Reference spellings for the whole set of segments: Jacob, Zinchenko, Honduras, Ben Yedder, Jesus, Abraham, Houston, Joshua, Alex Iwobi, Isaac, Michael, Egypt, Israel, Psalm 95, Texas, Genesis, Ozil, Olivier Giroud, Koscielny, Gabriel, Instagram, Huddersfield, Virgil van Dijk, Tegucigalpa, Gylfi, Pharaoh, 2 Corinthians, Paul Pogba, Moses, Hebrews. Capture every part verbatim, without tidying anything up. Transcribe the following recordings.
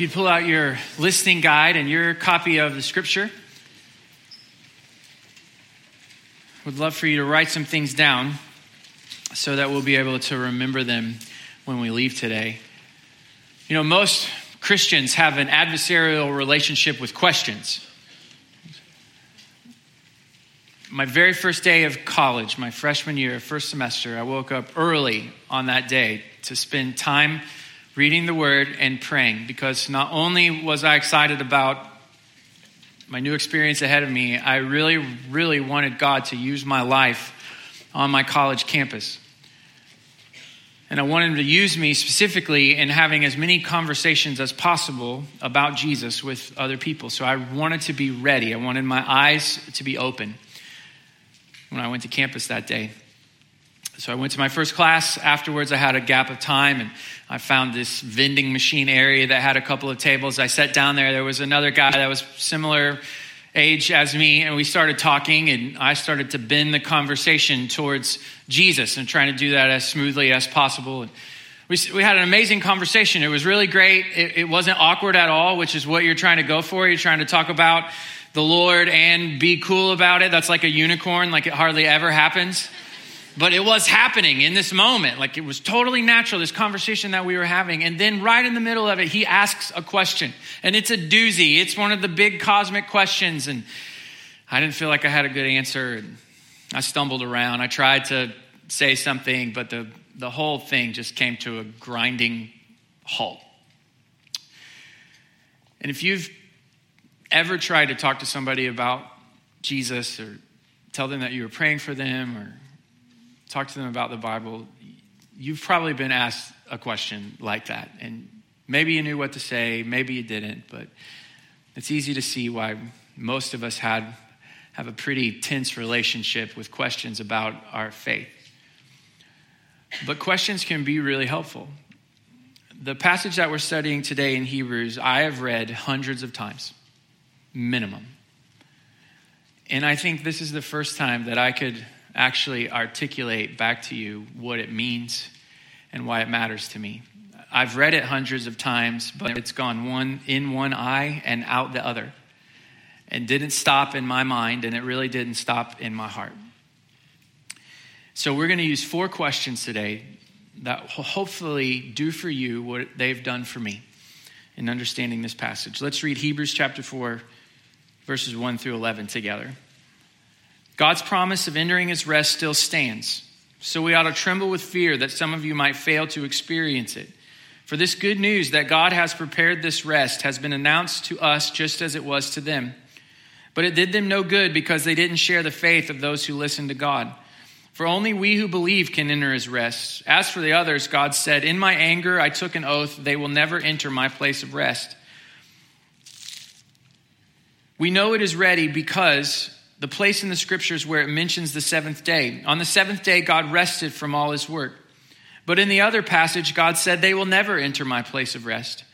If you'd pull out your listening guide and your copy of the scripture, would love for you to write some things down so that we'll be able to remember them when we leave today. You know, most Christians have an adversarial relationship with questions. My very first day of college, my freshman year, first semester, I woke up early on that day to spend time reading the Word and praying, because not only was I excited about my new experience ahead of me, I really, really wanted God to use my life on my college campus. And I wanted him to use me specifically in having as many conversations as possible about Jesus with other people. So I wanted to be ready. I wanted my eyes to be open when I went to campus that day. So I went to my first class. Afterwards, I had a gap of time, and I found this vending machine area that had a couple of tables. I sat down there. There was another guy that was similar age as me, and we started talking, and I started to bend the conversation towards Jesus and trying to do that as smoothly as possible. And we we had an amazing conversation. It was really great. It, it wasn't awkward at all, which is what you're trying to go for. You're trying to talk about the Lord and be cool about it. That's like a unicorn. Like, it hardly ever happens. But it was happening in this moment. Like, it was totally natural, this conversation that we were having. And then right in the middle of it, he asks a question. And it's a doozy. It's one of the big cosmic questions. And I didn't feel like I had a good answer. And I stumbled around. I tried to say something, but the, the whole thing just came to a grinding halt. And if you've ever tried to talk to somebody about Jesus, or tell them that you were praying for them, or talk to them about the Bible, you've probably been asked a question like that. And maybe you knew what to say, maybe you didn't, but it's easy to see why most of us had have a pretty tense relationship with questions about our faith. But questions can be really helpful. The passage that we're studying today in Hebrews, I have read hundreds of times, minimum. And I think this is the first time that I could actually articulate back to you what it means and why it matters to me. I've read it hundreds of times, but it's gone one in one eye and out the other, and didn't stop in my mind, and it really didn't stop in my heart. So we're going to use four questions today that will hopefully do for you what they've done for me in understanding this passage. Let's read Hebrews chapter four, verses one through eleven together. God's promise of entering his rest still stands. So we ought to tremble with fear that some of you might fail to experience it. For this good news that God has prepared this rest has been announced to us just as it was to them. But it did them no good because they didn't share the faith of those who listened to God. For only we who believe can enter his rest. As for the others, God said, "In my anger I took an oath, they will never enter my place of rest." We know it is ready because the place in the scriptures where it mentions the seventh day. On the seventh day, God rested from all his work. But in the other passage, God said, "They will never enter my place of rest."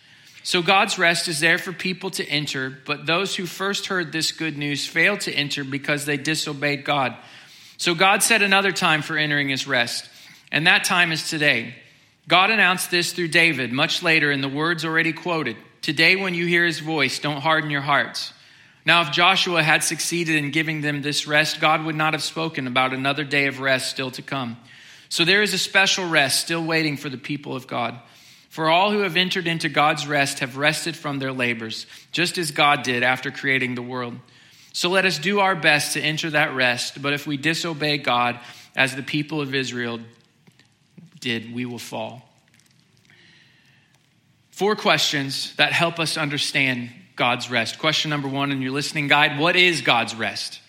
So God's rest is there for people to enter, but those who first heard this good news failed to enter because they disobeyed God. So God set another time for entering his rest, and that time is today. God announced this through David much later in the words already quoted. "Today when you hear his voice, don't harden your hearts." Now, if Joshua had succeeded in giving them this rest, God would not have spoken about another day of rest still to come. So there is a special rest still waiting for the people of God. For all who have entered into God's rest have rested from their labors, just as God did after creating the world. So let us do our best to enter that rest, but if we disobey God, as the people of Israel did, we will fall. Four questions that help us understand God's rest. Question number one in your listening guide: what is God's rest?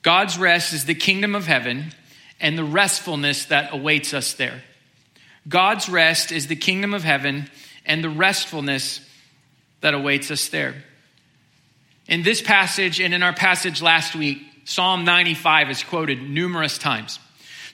God's rest is the kingdom of heaven and the restfulness that awaits us there. God's rest is the kingdom of heaven and the restfulness that awaits us there. In this passage and in our passage last week, Psalm ninety-five is quoted numerous times.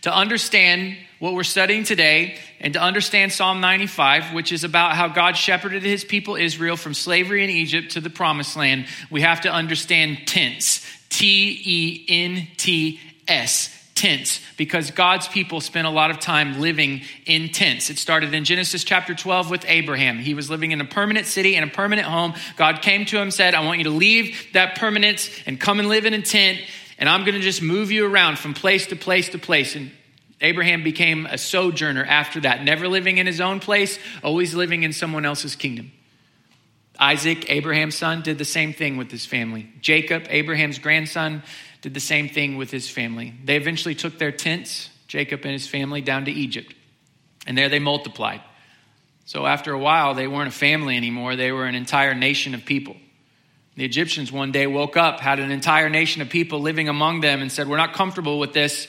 To understand what we're studying today and to understand Psalm ninety-five, which is about how God shepherded his people Israel from slavery in Egypt to the promised land, we have to understand tense, T E N T S, tents, because God's people spent a lot of time living in tents. It started in Genesis chapter twelve with Abraham. He was living in a permanent city and a permanent home. God came to him and said, I want you to leave that permanence and come and live in a tent, and I'm going to just move you around from place to place to place. And Abraham became a sojourner after that, never living in his own place, always living in someone else's kingdom. Isaac, Abraham's son, did the same thing with his family. Jacob, Abraham's grandson, did the same thing with his family. They eventually took their tents, Jacob and his family, down to Egypt. And there they multiplied. So after a while, they weren't a family anymore. They were an entire nation of people. The Egyptians one day woke up, had an entire nation of people living among them, and said, we're not comfortable with this.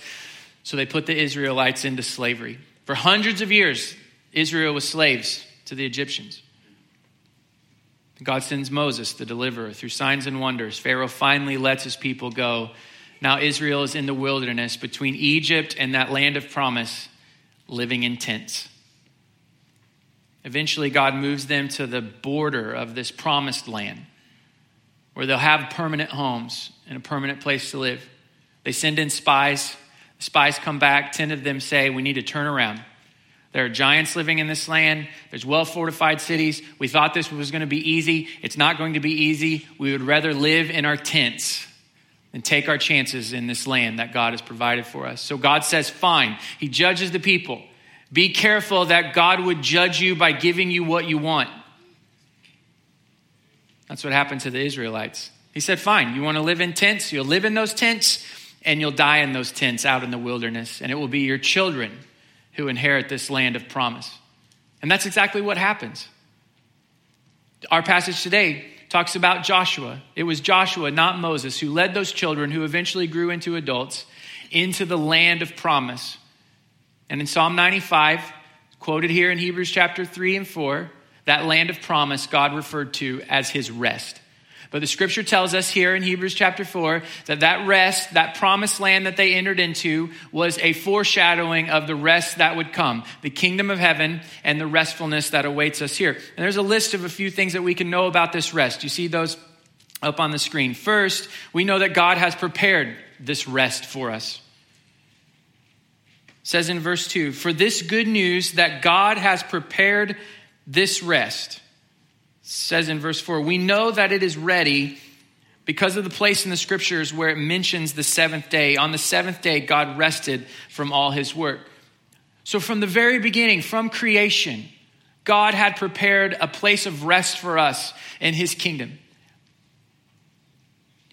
So they put the Israelites into slavery. For hundreds of years, Israel was slaves to the Egyptians. God sends Moses, the deliverer, through signs and wonders. Pharaoh finally lets his people go. Now Israel is in the wilderness between Egypt and that land of promise, living in tents. Eventually, God moves them to the border of this promised land, where they'll have permanent homes and a permanent place to live. They send in spies. The spies come back. Ten of them say, we need to turn around. There are giants living in this land. There's well-fortified cities. We thought this was going to be easy. It's not going to be easy. We would rather live in our tents than take our chances in this land that God has provided for us. So God says, fine. He judges the people. Be careful that God would judge you by giving you what you want. That's what happened to the Israelites. He said, fine, you want to live in tents? You'll live in those tents, and you'll die in those tents out in the wilderness, and it will be your children who inherit this land of promise. And that's exactly what happens. Our passage today talks about Joshua. It was Joshua, not Moses, who led those children who eventually grew into adults into the land of promise. And in Psalm ninety-five, quoted here in Hebrews chapter three and four, that land of promise God referred to as his rest. But the scripture tells us here in Hebrews chapter four that that rest, that promised land that they entered into, was a foreshadowing of the rest that would come, the kingdom of heaven and the restfulness that awaits us here. And there's a list of a few things that we can know about this rest. You see those up on the screen. First, we know that God has prepared this rest for us. It says in verse two, for this good news that God has prepared this rest. Says in verse four, we know that it is ready because of the place in the scriptures where it mentions the seventh day. On the seventh day, God rested from all his work. So from the very beginning, from creation, God had prepared a place of rest for us in his kingdom,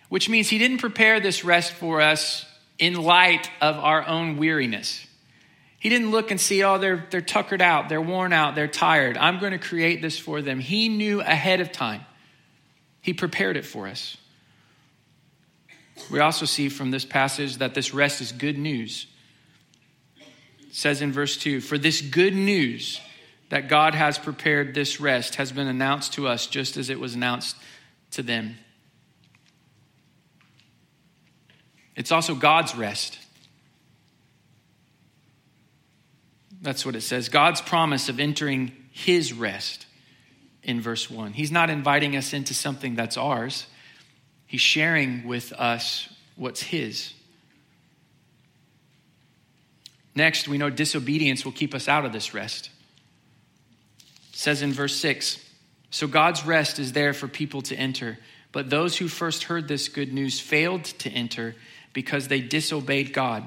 which means he didn't prepare this rest for us in light of our own weariness. He didn't look and see, oh, they're they're tuckered out, they're worn out, they're tired. I'm going to create this for them. He knew ahead of time. He prepared it for us. We also see from this passage that this rest is good news. It says in verse two, for this good news that God has prepared this rest has been announced to us just as it was announced to them. It's also God's rest. That's what it says. God's promise of entering his rest in verse one. He's not inviting us into something that's ours. He's sharing with us what's his. Next, we know disobedience will keep us out of this rest. It says in verse six, so God's rest is there for people to enter, but those who first heard this good news failed to enter because they disobeyed God.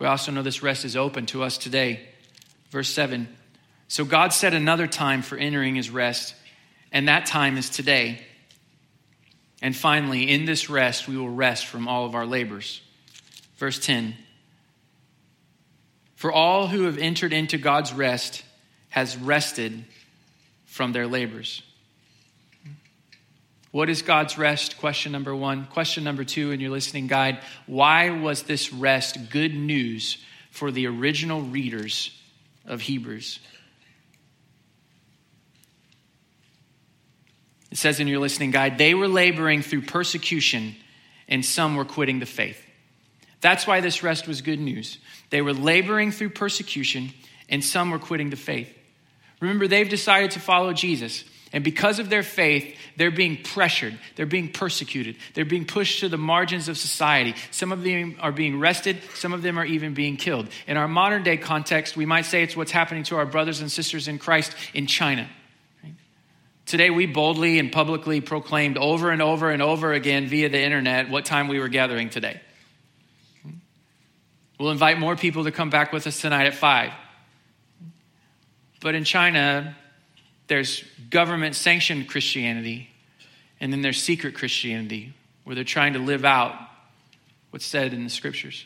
We also know this rest is open to us today. Verse seven, so God set another time for entering his rest, and that time is today. And finally, in this rest, we will rest from all of our labors. Verse ten, for all who have entered into God's rest has rested from their labors. What is God's rest? Question number one. Question number two in your listening guide, why was this rest good news for the original readers of Hebrews? It says in your listening guide, they were laboring through persecution and some were quitting the faith. That's why this rest was good news. They were laboring through persecution and some were quitting the faith. Remember, they've decided to follow Jesus. And because of their faith, they're being pressured. They're being persecuted. They're being pushed to the margins of society. Some of them are being arrested. Some of them are even being killed. In our modern day context, we might say it's what's happening to our brothers and sisters in Christ in China. Right? Today, we boldly and publicly proclaimed over and over and over again via the internet what time we were gathering today. We'll invite more people to come back with us tonight at five. But in China, there's government-sanctioned Christianity, and then there's secret Christianity, where they're trying to live out what's said in the scriptures.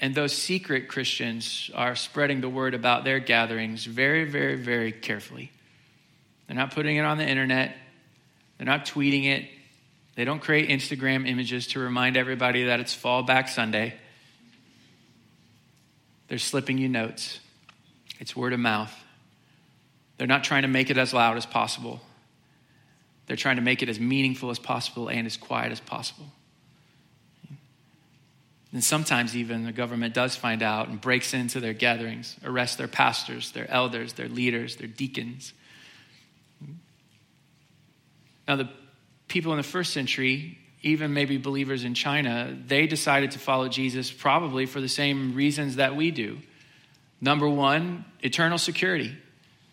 And those secret Christians are spreading the word about their gatherings very, very, very carefully. They're not putting it on the internet. They're not tweeting it. They don't create Instagram images to remind everybody that it's Fall Back Sunday. They're slipping you notes. It's word of mouth. They're not trying to make it as loud as possible. They're trying to make it as meaningful as possible and as quiet as possible. And sometimes even the government does find out and breaks into their gatherings, arrests their pastors, their elders, their leaders, their deacons. Now, the people in the first century, even maybe believers in China, they decided to follow Jesus probably for the same reasons that we do. Number one, eternal security.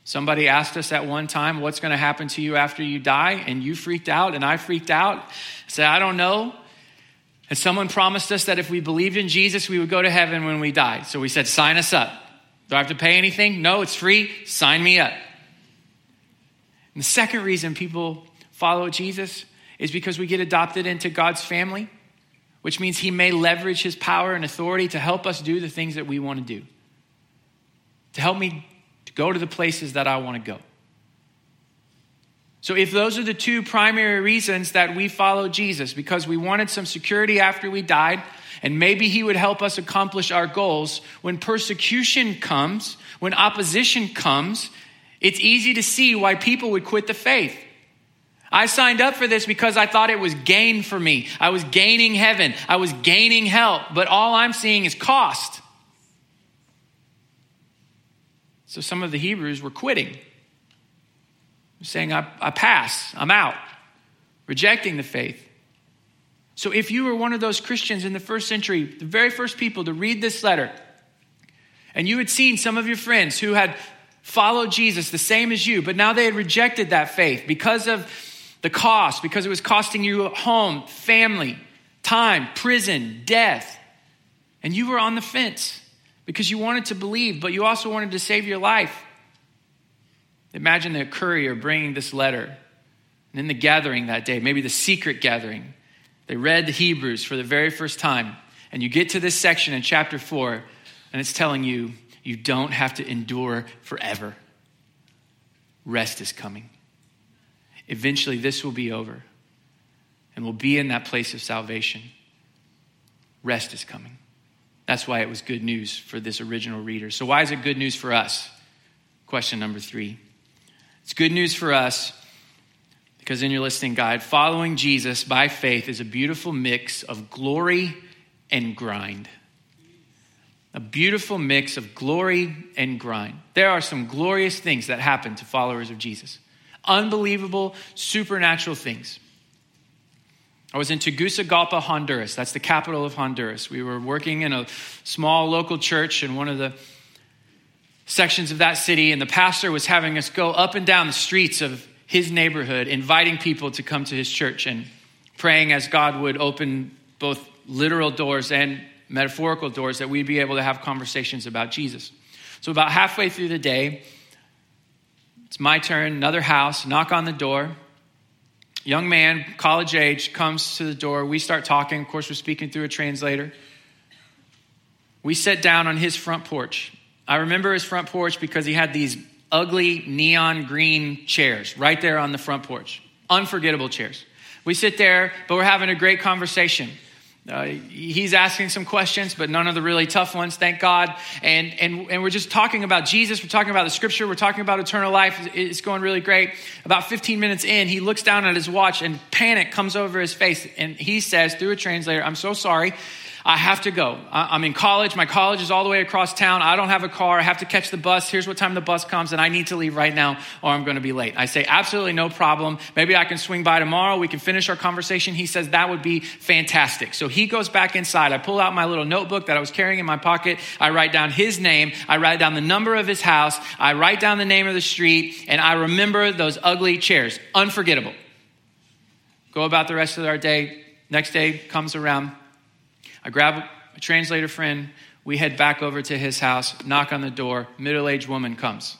Somebody asked us at one time, what's going to happen to you after you die? And you freaked out and I freaked out. I said, I don't know. And someone promised us that if we believed in Jesus, we would go to heaven when we died. So we said, sign us up. Do I have to pay anything? No, it's free. Sign me up. And the second reason people follow Jesus is because we get adopted into God's family, which means he may leverage his power and authority to help us do the things that we want to do. To help me go to the places that I want to go. So if those are the two primary reasons that we follow Jesus, because we wanted some security after we died, and maybe he would help us accomplish our goals, when persecution comes, when opposition comes, it's easy to see why people would quit the faith. I signed up for this because I thought it was gain for me. I was gaining heaven. I was gaining help. But all I'm seeing is cost. So some of the Hebrews were quitting, saying, I, I pass, I'm out, rejecting the faith. So if you were one of those Christians in the first century, the very first people to read this letter, and you had seen some of your friends who had followed Jesus the same as you, but now they had rejected that faith because of the cost, because it was costing you home, family, time, prison, death, and you were on the fence. Because you wanted to believe, but you also wanted to save your life. Imagine the courier bringing this letter. And in the gathering that day, maybe the secret gathering, they read the Hebrews for the very first time. And you get to this section in chapter four, and it's telling you, you don't have to endure forever. Rest is coming. Eventually, this will be over. And we'll be in that place of salvation. Rest is coming. That's why it was good news for this original reader. So why is it good news for us? Question number three. It's good news for us because in your listening guide, following Jesus by faith is a beautiful mix of glory and grind. A beautiful mix of glory and grind. There are some glorious things that happen to followers of Jesus. Unbelievable, supernatural things. I was in Tegucigalpa, Honduras. That's the capital of Honduras. We were working in a small local church in one of the sections of that city, and the pastor was having us go up and down the streets of his neighborhood, inviting people to come to his church and praying as God would open both literal doors and metaphorical doors that we'd be able to have conversations about Jesus. So about halfway through the day, it's my turn, another house, knock on the door. Young man, college age, comes to the door. We start talking. Of course, we're speaking through a translator. We sit down on his front porch. I remember his front porch because he had these ugly neon green chairs right there on the front porch. Unforgettable chairs. We sit there, but we're having a great conversation. Uh, he's asking some questions, but none of the really tough ones, thank God. And, and, and we're just talking about Jesus. We're talking about the scripture. We're talking about eternal life. It's going really great. About fifteen minutes in, he looks down at his watch and panic comes over his face. And he says through a translator, I'm so sorry. I have to go. I'm in college. My college is all the way across town. I don't have a car. I have to catch the bus. Here's what time the bus comes, and I need to leave right now or I'm going to be late. I say, absolutely no problem. Maybe I can swing by tomorrow. We can finish our conversation. He says, that would be fantastic. So he goes back inside. I pull out my little notebook that I was carrying in my pocket. I write down his name. I write down the number of his house. I write down the name of the street, and I remember those ugly chairs. Unforgettable. Go about the rest of our day. Next day comes around. I grab a translator friend. We head back over to his house, knock on the door. Middle-aged woman comes.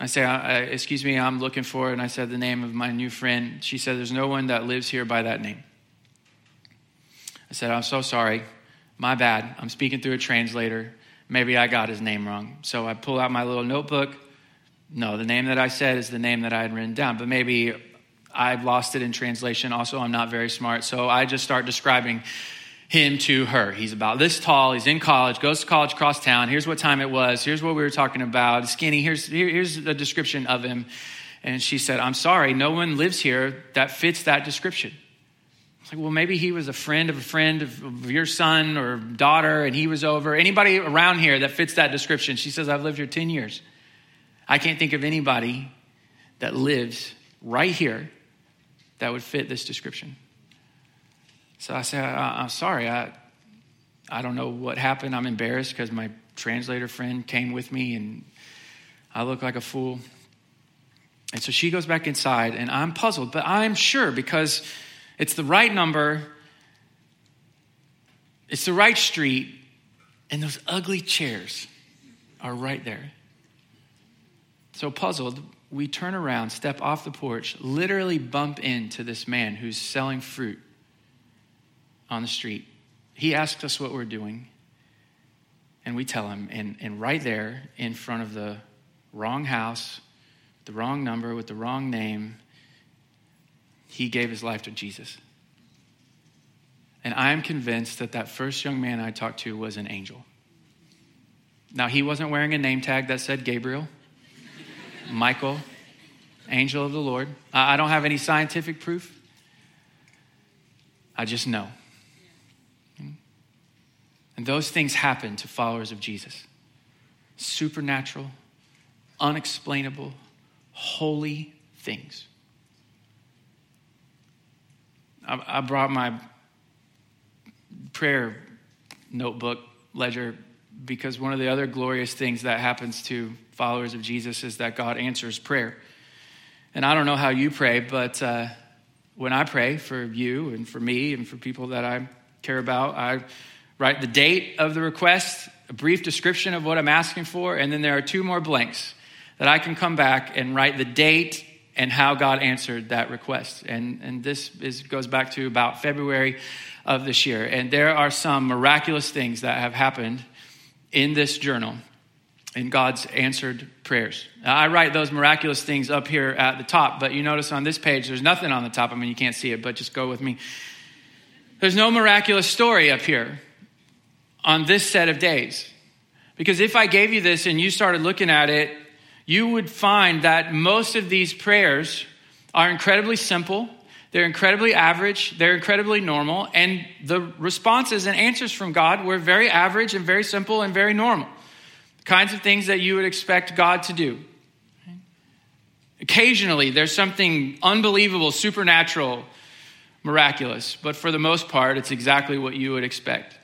I say, excuse me, I'm looking for it. And I said the name of my new friend. She said, there's no one that lives here by that name. I said, I'm so sorry. My bad. I'm speaking through a translator. Maybe I got his name wrong. So I pull out my little notebook. No, the name that I said is the name that I had written down, but maybe I've lost it in translation. Also, I'm not very smart. So I just start describing him to her. He's about this tall. He's in college, goes to college across town. Here's what time it was. Here's what we were talking about. Skinny. Here's, here, here's a description of him. And she said, I'm sorry, no one lives here that fits that description. It's like, well, maybe he was a friend of a friend of, of your son or daughter, and he was over. Anybody around here that fits that description? She says, I've lived here ten years. I can't think of anybody that lives right here that would fit this description. So I said, I- I'm sorry. I I don't know what happened. I'm embarrassed because my translator friend came with me and I look like a fool. And so she goes back inside and I'm puzzled, but I'm sure because it's the right number. It's the right street. And those ugly chairs are right there. So puzzled, we turn around, step off the porch, literally bump into this man who's selling fruit on the street. He asks us what we're doing, and we tell him. And, and right there in front of the wrong house, the wrong number, with the wrong name, he gave his life to Jesus. And I am convinced that that first young man I talked to was an angel. Now, he wasn't wearing a name tag that said Gabriel, Michael, angel of the Lord. I don't have any scientific proof. I just know. And those things happen to followers of Jesus. Supernatural, unexplainable, holy things. I brought my prayer notebook ledger because one of the other glorious things that happens to followers of Jesus is that God answers prayer. And I don't know how you pray, but uh, when I pray for you and for me and for people that I care about, I write the date of the request, a brief description of what I'm asking for, and then there are two more blanks that I can come back and write the date and how God answered that request. And and this is goes back to about February of this year. And there are some miraculous things that have happened in this journal, in God's answered prayers. Now, I write those miraculous things up here at the top, but you notice on this page, there's nothing on the top. I mean, you can't see it, but just go with me. There's no miraculous story up here on this set of days. Because if I gave you this and you started looking at it, you would find that most of these prayers are incredibly simple, they're incredibly average, they're incredibly normal, and the responses and answers from God were very average and very simple and very normal. The kinds of things that you would expect God to do. Occasionally, there's something unbelievable, supernatural, miraculous, but for the most part, it's exactly what you would expect.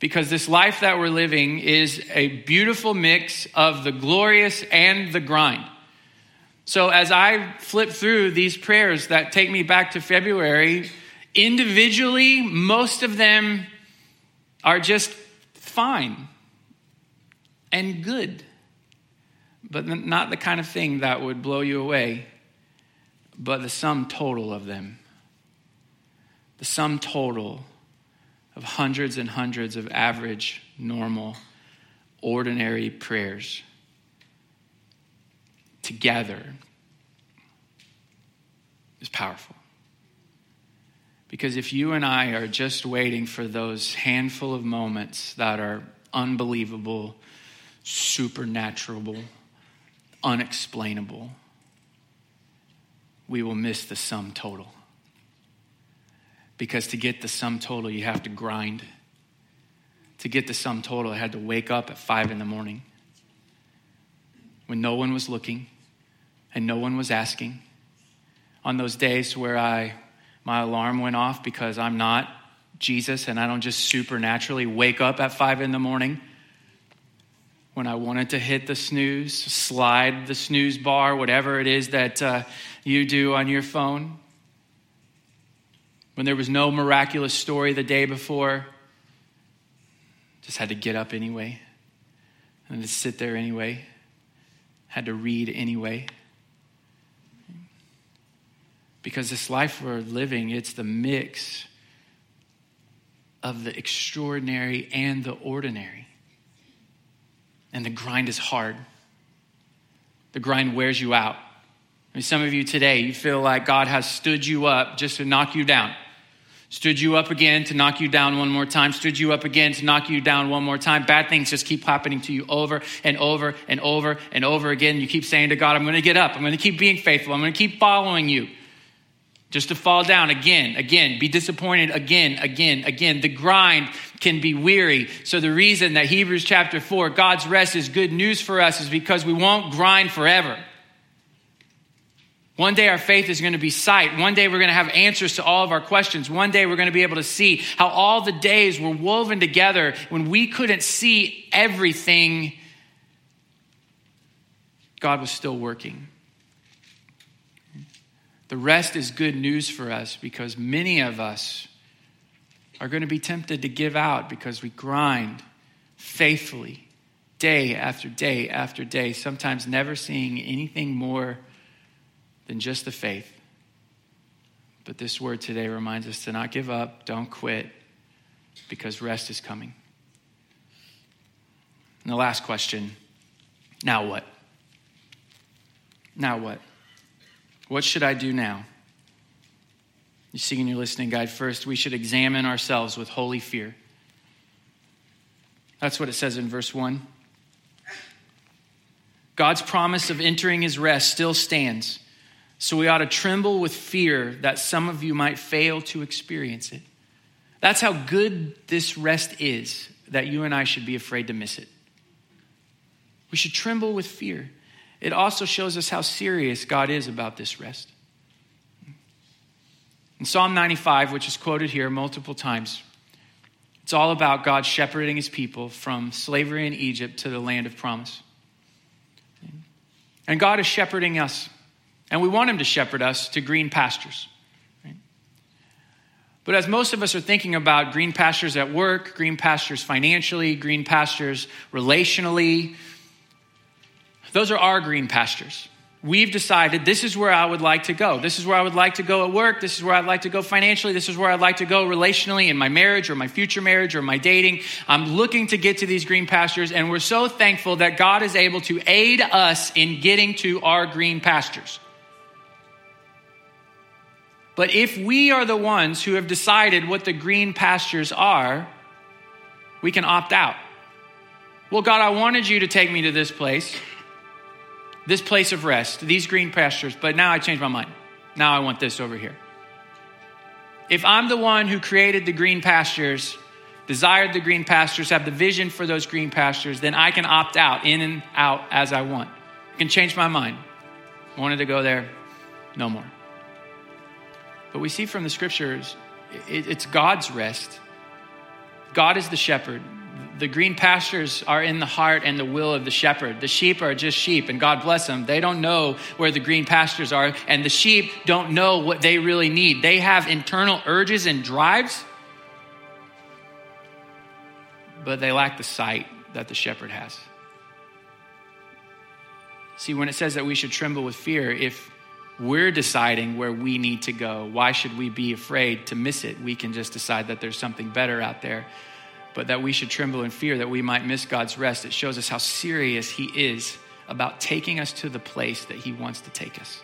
Because this life that we're living is a beautiful mix of the glorious and the grind. So as I flip through these prayers that take me back to February, individually, most of them are just fine and good, but not the kind of thing that would blow you away, but the sum total of them, the sum total of hundreds and hundreds of average, normal, ordinary prayers together is powerful. Because if you and I are just waiting for those handful of moments that are unbelievable, supernatural, unexplainable, we will miss the sum total. because to get the sum total, you have to grind. To get the sum total, I had to wake up at five in the morning when no one was looking and no one was asking. On those days where I, my alarm went off because I'm not Jesus and I don't just supernaturally wake up at five in the morning. When I wanted to hit the snooze, slide the snooze bar, whatever it is that uh, you do on your phone. When there was no miraculous story the day before, just had to get up anyway. And just sit there anyway. Had to read anyway. Because this life we're living, it's the mix of the extraordinary and the ordinary. And the grind is hard. The grind wears you out. I mean, some of you today, you feel like God has stood you up just to knock you down. Stood you up again to knock you down one more time. Stood you up again to knock you down one more time. Bad things just keep happening to you over and over and over and over again. You keep saying to God, I'm going to get up. I'm going to keep being faithful. I'm going to keep following you. Just to fall down again, again, be disappointed again, again, again. The grind can be weary. So the reason that Hebrews chapter four, God's rest is good news for us is because we won't grind forever. One day our faith is going to be sight. One day we're going to have answers to all of our questions. One day we're going to be able to see how all the days were woven together when we couldn't see everything. God was still working. The rest is good news for us because many of us are going to be tempted to give out because we grind faithfully day after day after day, sometimes never seeing anything more than just the faith. But this word today reminds us to not give up, don't quit, because rest is coming. And the last question, now what? Now what? What should I do now? You see in your listening guide, first, we should examine ourselves with holy fear. That's what it says in verse one. God's promise of entering his rest still stands. So we ought to tremble with fear that some of you might fail to experience it. That's how good this rest is, that you and I should be afraid to miss it. We should tremble with fear. It also shows us how serious God is about this rest. In Psalm ninety-five, which is quoted here multiple times, it's all about God shepherding his people from slavery in Egypt to the land of promise. And God is shepherding us, and we want him to shepherd us to green pastures. But as most of us are thinking about green pastures at work, green pastures financially, green pastures relationally, those are our green pastures. We've decided this is where I would like to go. This is where I would like to go at work. This is where I'd like to go financially. This is where I'd like to go relationally in my marriage or my future marriage or my dating. I'm looking to get to these green pastures, and we're so thankful that God is able to aid us in getting to our green pastures. But if we are the ones who have decided what the green pastures are, we can opt out. Well, God, I wanted you to take me to this place. This place of rest, these green pastures, but now I changed my mind. Now I want this over here. If I'm the one who created the green pastures, desired the green pastures, have the vision for those green pastures, then I can opt out, in and out as I want. I can change my mind. Wanted to go there, no more. But we see from the scriptures, it's God's rest. God is the shepherd. The green pastures are in the heart and the will of the shepherd. The sheep are just sheep, and God bless them. They don't know where the green pastures are, and the sheep don't know what they really need. They have internal urges and drives, but they lack the sight that the shepherd has. See, when it says that we should tremble with fear, if we're deciding where we need to go, why should we be afraid to miss it? We can just decide that there's something better out there. But that we should tremble in fear that we might miss God's rest. It shows us how serious he is about taking us to the place that he wants to take us.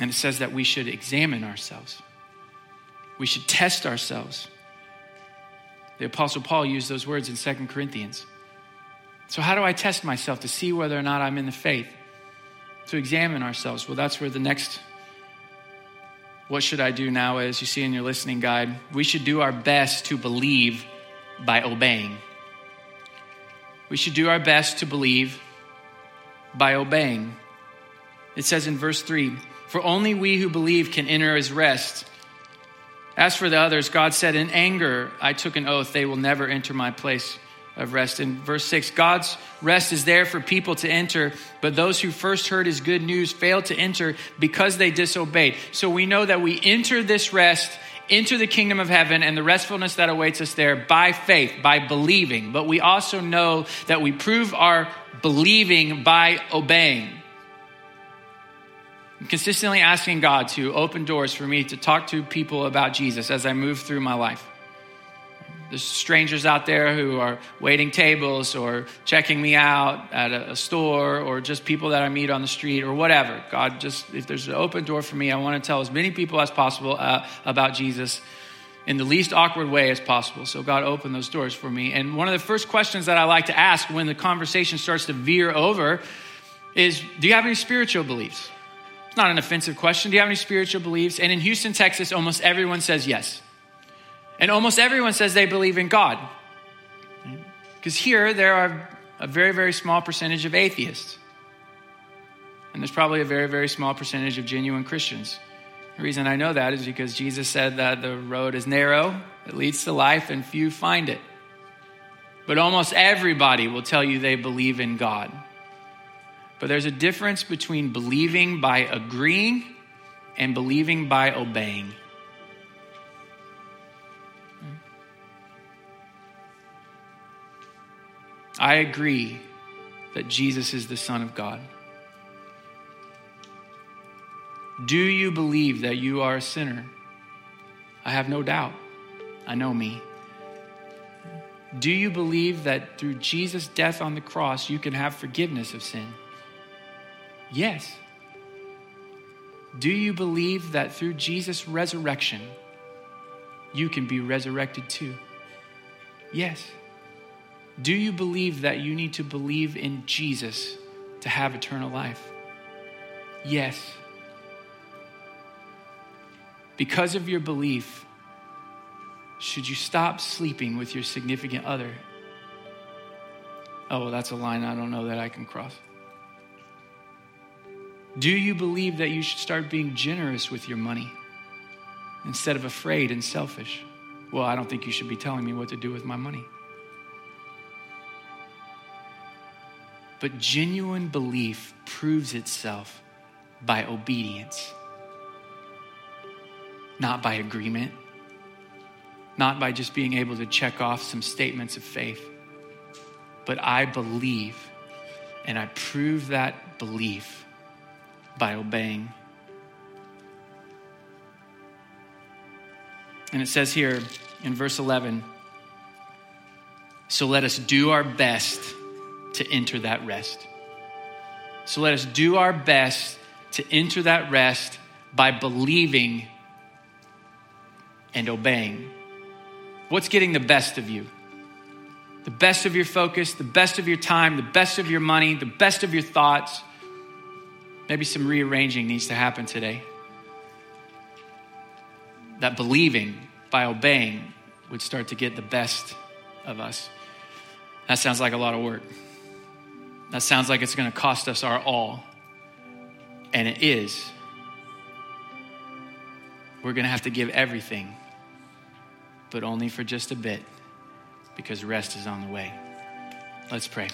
And it says that we should examine ourselves. We should test ourselves. The Apostle Paul used those words in Second Corinthians. So how do I test myself to see whether or not I'm in the faith? To examine ourselves. Well, that's where the next what should I do now is, you see in your listening guide, we should do our best to believe by obeying. We should do our best to believe by obeying. It says in verse three, for only we who believe can enter his rest. As for the others, God said, in anger, I took an oath, they will never enter my place of rest. In verse six, God's rest is there for people to enter, but those who first heard his good news failed to enter because they disobeyed. So we know that we enter this rest, enter the kingdom of heaven and the restfulness that awaits us there by faith, by believing. But we also know that we prove our believing by obeying. I'm consistently asking God to open doors for me to talk to people about Jesus as I move through my life. There's strangers out there who are waiting tables or checking me out at a store or just people that I meet on the street or whatever. God, just if there's an open door for me, I want to tell as many people as possible uh, about Jesus in the least awkward way as possible. So God, open those doors for me. And one of the first questions that I like to ask when the conversation starts to veer over is, do you have any spiritual beliefs? It's not an offensive question. Do you have any spiritual beliefs? And in Houston, Texas, almost everyone says yes. And almost everyone says they believe in God. Because here, there are a very, very small percentage of atheists. And there's probably a very, very small percentage of genuine Christians. The reason I know that is because Jesus said that the road is narrow, it leads to life, and few find it. But almost everybody will tell you they believe in God. But there's a difference between believing by agreeing and believing by obeying. I agree that Jesus is the Son of God. Do you believe that you are a sinner? I have no doubt. I know me. Do you believe that through Jesus' death on the cross, you can have forgiveness of sin? Yes. Do you believe that through Jesus' resurrection, you can be resurrected too? Yes. Do you believe that you need to believe in Jesus to have eternal life? Yes. Because of your belief, should you stop sleeping with your significant other? Oh, well, that's a line I don't know that I can cross. Do you believe that you should start being generous with your money instead of afraid and selfish? Well, I don't think you should be telling me what to do with my money. But genuine belief proves itself by obedience, not by agreement, not by just being able to check off some statements of faith, but I believe, and I prove that belief by obeying. And it says here in verse eleven, so let us do our best to enter that rest. So let us do our best to enter that rest by believing and obeying. What's getting the best of you? The best of your focus, the best of your time, the best of your money, the best of your thoughts. Maybe some rearranging needs to happen today. That believing by obeying would start to get the best of us. That sounds like a lot of work. That sounds like it's going to cost us our all. And it is. We're going to have to give everything, but only for just a bit, because rest is on the way. Let's pray.